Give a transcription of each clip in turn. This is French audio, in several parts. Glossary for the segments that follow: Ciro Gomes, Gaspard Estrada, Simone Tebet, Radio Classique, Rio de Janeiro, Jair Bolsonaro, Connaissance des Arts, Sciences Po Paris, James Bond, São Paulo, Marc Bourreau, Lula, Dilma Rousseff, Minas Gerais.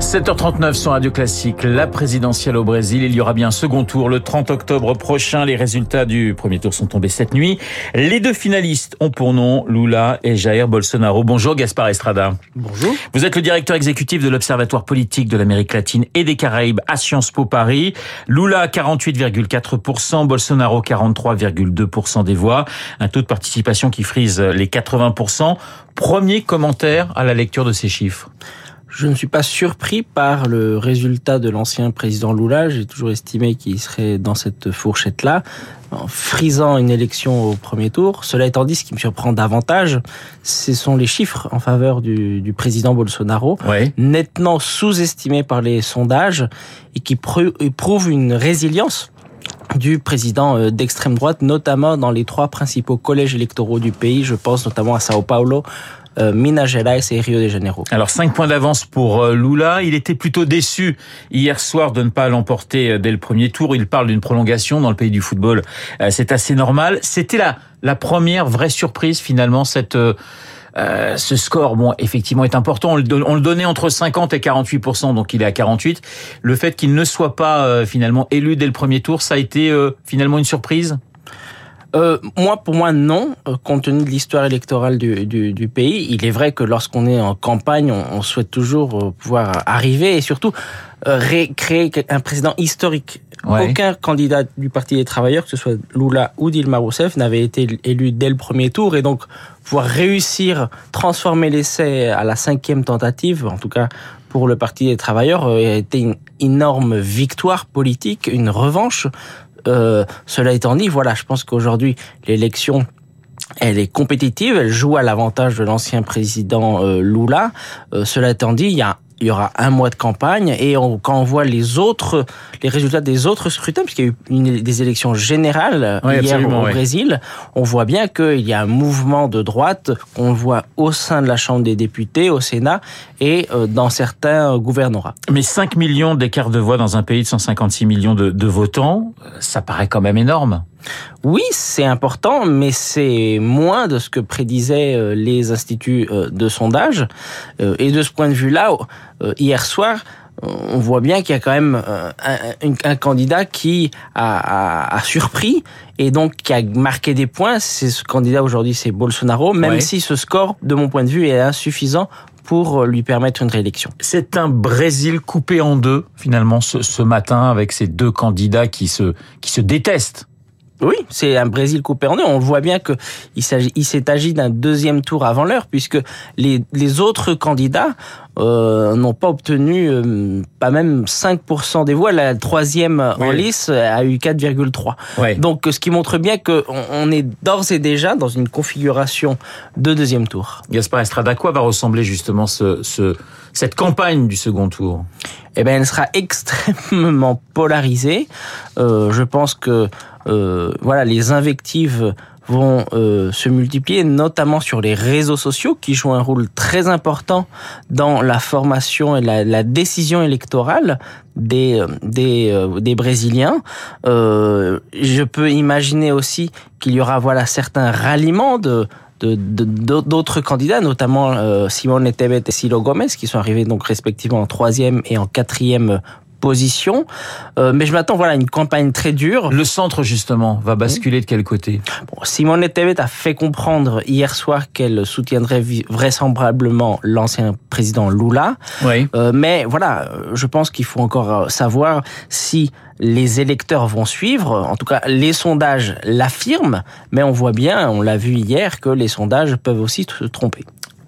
7h39 sur Radio Classique, la présidentielle au Brésil. Il y aura bien un second tour le 30 octobre prochain. Les résultats du premier tour sont tombés cette nuit. Les deux finalistes ont pour nom Lula et Jair Bolsonaro. Bonjour Gaspard Estrada. Bonjour. Vous êtes le directeur exécutif de l'Observatoire politique de l'Amérique latine et des Caraïbes à Sciences Po Paris. Lula 48,4%, Bolsonaro 43,2% des voix. Un taux de participation qui frise les 80%. Premier commentaire à la lecture de ces chiffres. Je ne suis pas surpris par le résultat de l'ancien président Lula. J'ai toujours estimé qu'il serait dans cette fourchette-là, en frisant une élection au premier tour. Cela étant dit, ce qui me surprend davantage, ce sont les chiffres en faveur du président Bolsonaro, ouais, nettement sous-estimés par les sondages et qui prouvent une résilience du président d'extrême droite, notamment dans les trois principaux collèges électoraux du pays. Je pense notamment à São Paulo, Minas Gerais et Rio de Janeiro. Alors 5 points d'avance pour Lula. Il était plutôt déçu hier soir de ne pas l'emporter dès le premier tour. Il parle d'une prolongation dans le pays du football. C'est assez normal. C'était la première vraie surprise finalement, ce score, bon, effectivement, est important. On le donnait entre 50 et 48%, donc il est à 48. Le fait qu'il ne soit pas finalement élu dès le premier tour, ça a été finalement une surprise ? Pour moi, non. Compte tenu de l'histoire électorale du pays, il est vrai que lorsqu'on est en campagne, on souhaite toujours pouvoir arriver et surtout créer un président historique. Ouais. Aucun candidat du Parti des Travailleurs, que ce soit Lula ou Dilma Rousseff, n'avait été élu dès le premier tour, et donc pouvoir réussir, transformer l'essai à la 5e tentative, en tout cas pour le Parti des Travailleurs, a été une énorme victoire politique, une revanche. Cela étant dit, voilà, je pense qu'aujourd'hui l'élection, elle est compétitive, elle joue à l'avantage de l'ancien président Lula. Cela étant dit, il y aura un mois de campagne, et quand on voit les résultats des autres scrutins, puisqu'il y a eu des élections générales hier au Brésil, on voit bien qu'il y a un mouvement de droite qu'on voit au sein de la Chambre des députés, au Sénat et dans certains gouvernorats. Mais 5 millions d'écart de voix dans un pays de 156 millions de votants, ça paraît quand même énorme. Oui, c'est important, mais c'est moins de ce que prédisaient les instituts de sondage. Et de ce point de vue-là, hier soir, on voit bien qu'il y a quand même un candidat qui a surpris et donc qui a marqué des points. C'est ce candidat aujourd'hui, c'est Bolsonaro, même si ce score, de mon point de vue, est insuffisant pour lui permettre une réélection. C'est un Brésil coupé en deux, finalement, ce matin, avec ces deux candidats qui se détestent. Oui, c'est un Brésil coupé en deux. On voit bien que il s'est agi d'un deuxième tour avant l'heure, puisque les autres candidats n'ont pas obtenu pas même 5% des voix. La troisième en lice a eu 4,3. Oui. Donc, ce qui montre bien qu'on est d'ores et déjà dans une configuration de deuxième tour. Gaspard Estrada, à quoi va ressembler justement cette campagne du second tour ? Eh ben, elle sera extrêmement polarisée. Je pense que les invectives vont se multiplier, notamment sur les réseaux sociaux, qui jouent un rôle très important dans la formation et la décision électorale des Brésiliens. Je peux imaginer aussi qu'il y aura certains ralliements d'autres candidats, notamment Simone Tebet et Ciro Gomes, qui sont arrivés donc respectivement en 3e et en 4e position, mais je m'attends à une campagne très dure. Le centre justement va basculer de quel côté ? Simone Tebet a fait comprendre hier soir qu'elle soutiendrait vraisemblablement l'ancien président Lula. Oui. Je pense qu'il faut encore savoir si les électeurs vont suivre. En tout cas, les sondages l'affirment, mais on voit bien, on l'a vu hier, que les sondages peuvent aussi se tromper.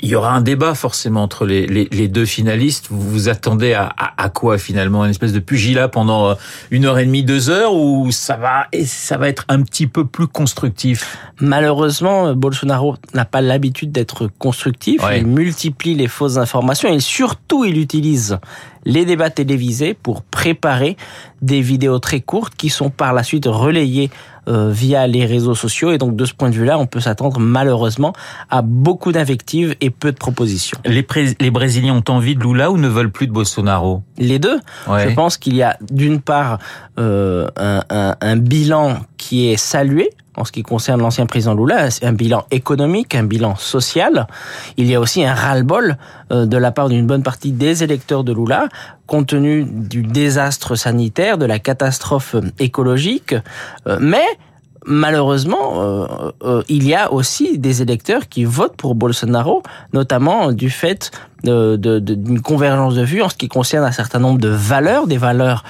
Il y aura un débat forcément entre les deux finalistes. Vous vous attendez à quoi finalement ? Une espèce de pugilat pendant 1h30, 2h, ou ça va être un petit peu plus constructif ? Malheureusement, Bolsonaro n'a pas l'habitude d'être constructif. Ouais. Il multiplie les fausses informations et surtout il utilise les débats télévisés pour préparer des vidéos très courtes qui sont par la suite relayées via les réseaux sociaux, et donc de ce point de vue-là, on peut s'attendre malheureusement à beaucoup d'invectives et peu de propositions. Les Brésiliens ont envie de Lula ou ne veulent plus de Bolsonaro ? Les deux. Ouais. Je pense qu'il y a d'une part un bilan qui est salué en ce qui concerne l'ancien président Lula, un bilan économique, un bilan social. Il y a aussi un ras-le-bol de la part d'une bonne partie des électeurs de Lula, compte tenu du désastre sanitaire, de la catastrophe écologique. Mais malheureusement, il y a aussi des électeurs qui votent pour Bolsonaro, notamment du fait d'une convergence de vues en ce qui concerne un certain nombre de valeurs, des valeurs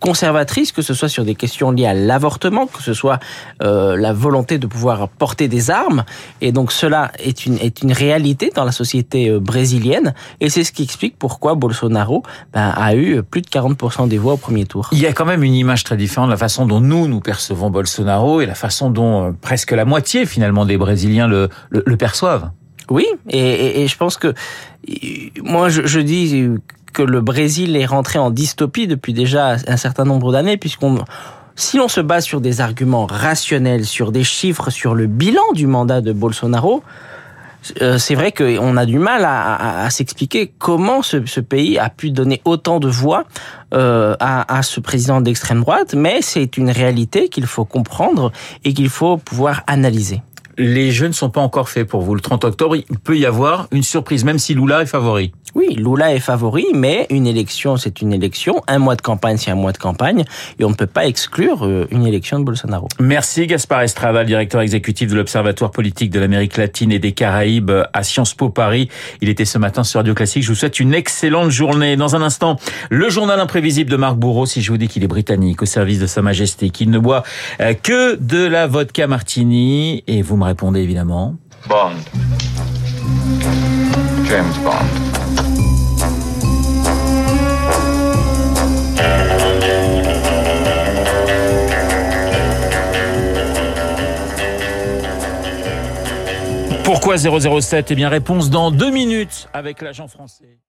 conservatrices, que ce soit sur des questions liées à l'avortement, que ce soit la volonté de pouvoir porter des armes. Et donc cela est une réalité dans la société brésilienne, et c'est ce qui explique pourquoi Bolsonaro a eu plus de 40% des voix au premier tour. Il y a quand même une image très différente de la façon dont nous percevons Bolsonaro et la façon dont presque la moitié finalement des Brésiliens le perçoivent. Oui, et je pense que moi je dis que le Brésil est rentré en dystopie depuis déjà un certain nombre d'années, si l'on se base sur des arguments rationnels, sur des chiffres, sur le bilan du mandat de Bolsonaro, c'est vrai qu'on a du mal à s'expliquer comment ce pays a pu donner autant de voix à ce président d'extrême droite, mais c'est une réalité qu'il faut comprendre et qu'il faut pouvoir analyser. Les jeux ne sont pas encore faits pour vous. Le 30 octobre, il peut y avoir une surprise, même si Lula est favori. Oui, Lula est favori, mais une élection, c'est une élection. Un mois de campagne, c'est un mois de campagne. Et on ne peut pas exclure une élection de Bolsonaro. Merci Gaspard Estrada, le directeur exécutif de l'Observatoire politique de l'Amérique latine et des Caraïbes à Sciences Po Paris. Il était ce matin sur Radio Classique. Je vous souhaite une excellente journée. Dans un instant, le journal imprévisible de Marc Bourreau, si je vous dis qu'il est britannique, au service de Sa Majesté, qu'il ne boit que de la vodka martini. Et vous me répondez évidemment. Bond. James Bond. Pourquoi 007 ? Eh bien, réponse dans 2 minutes avec l'agent français.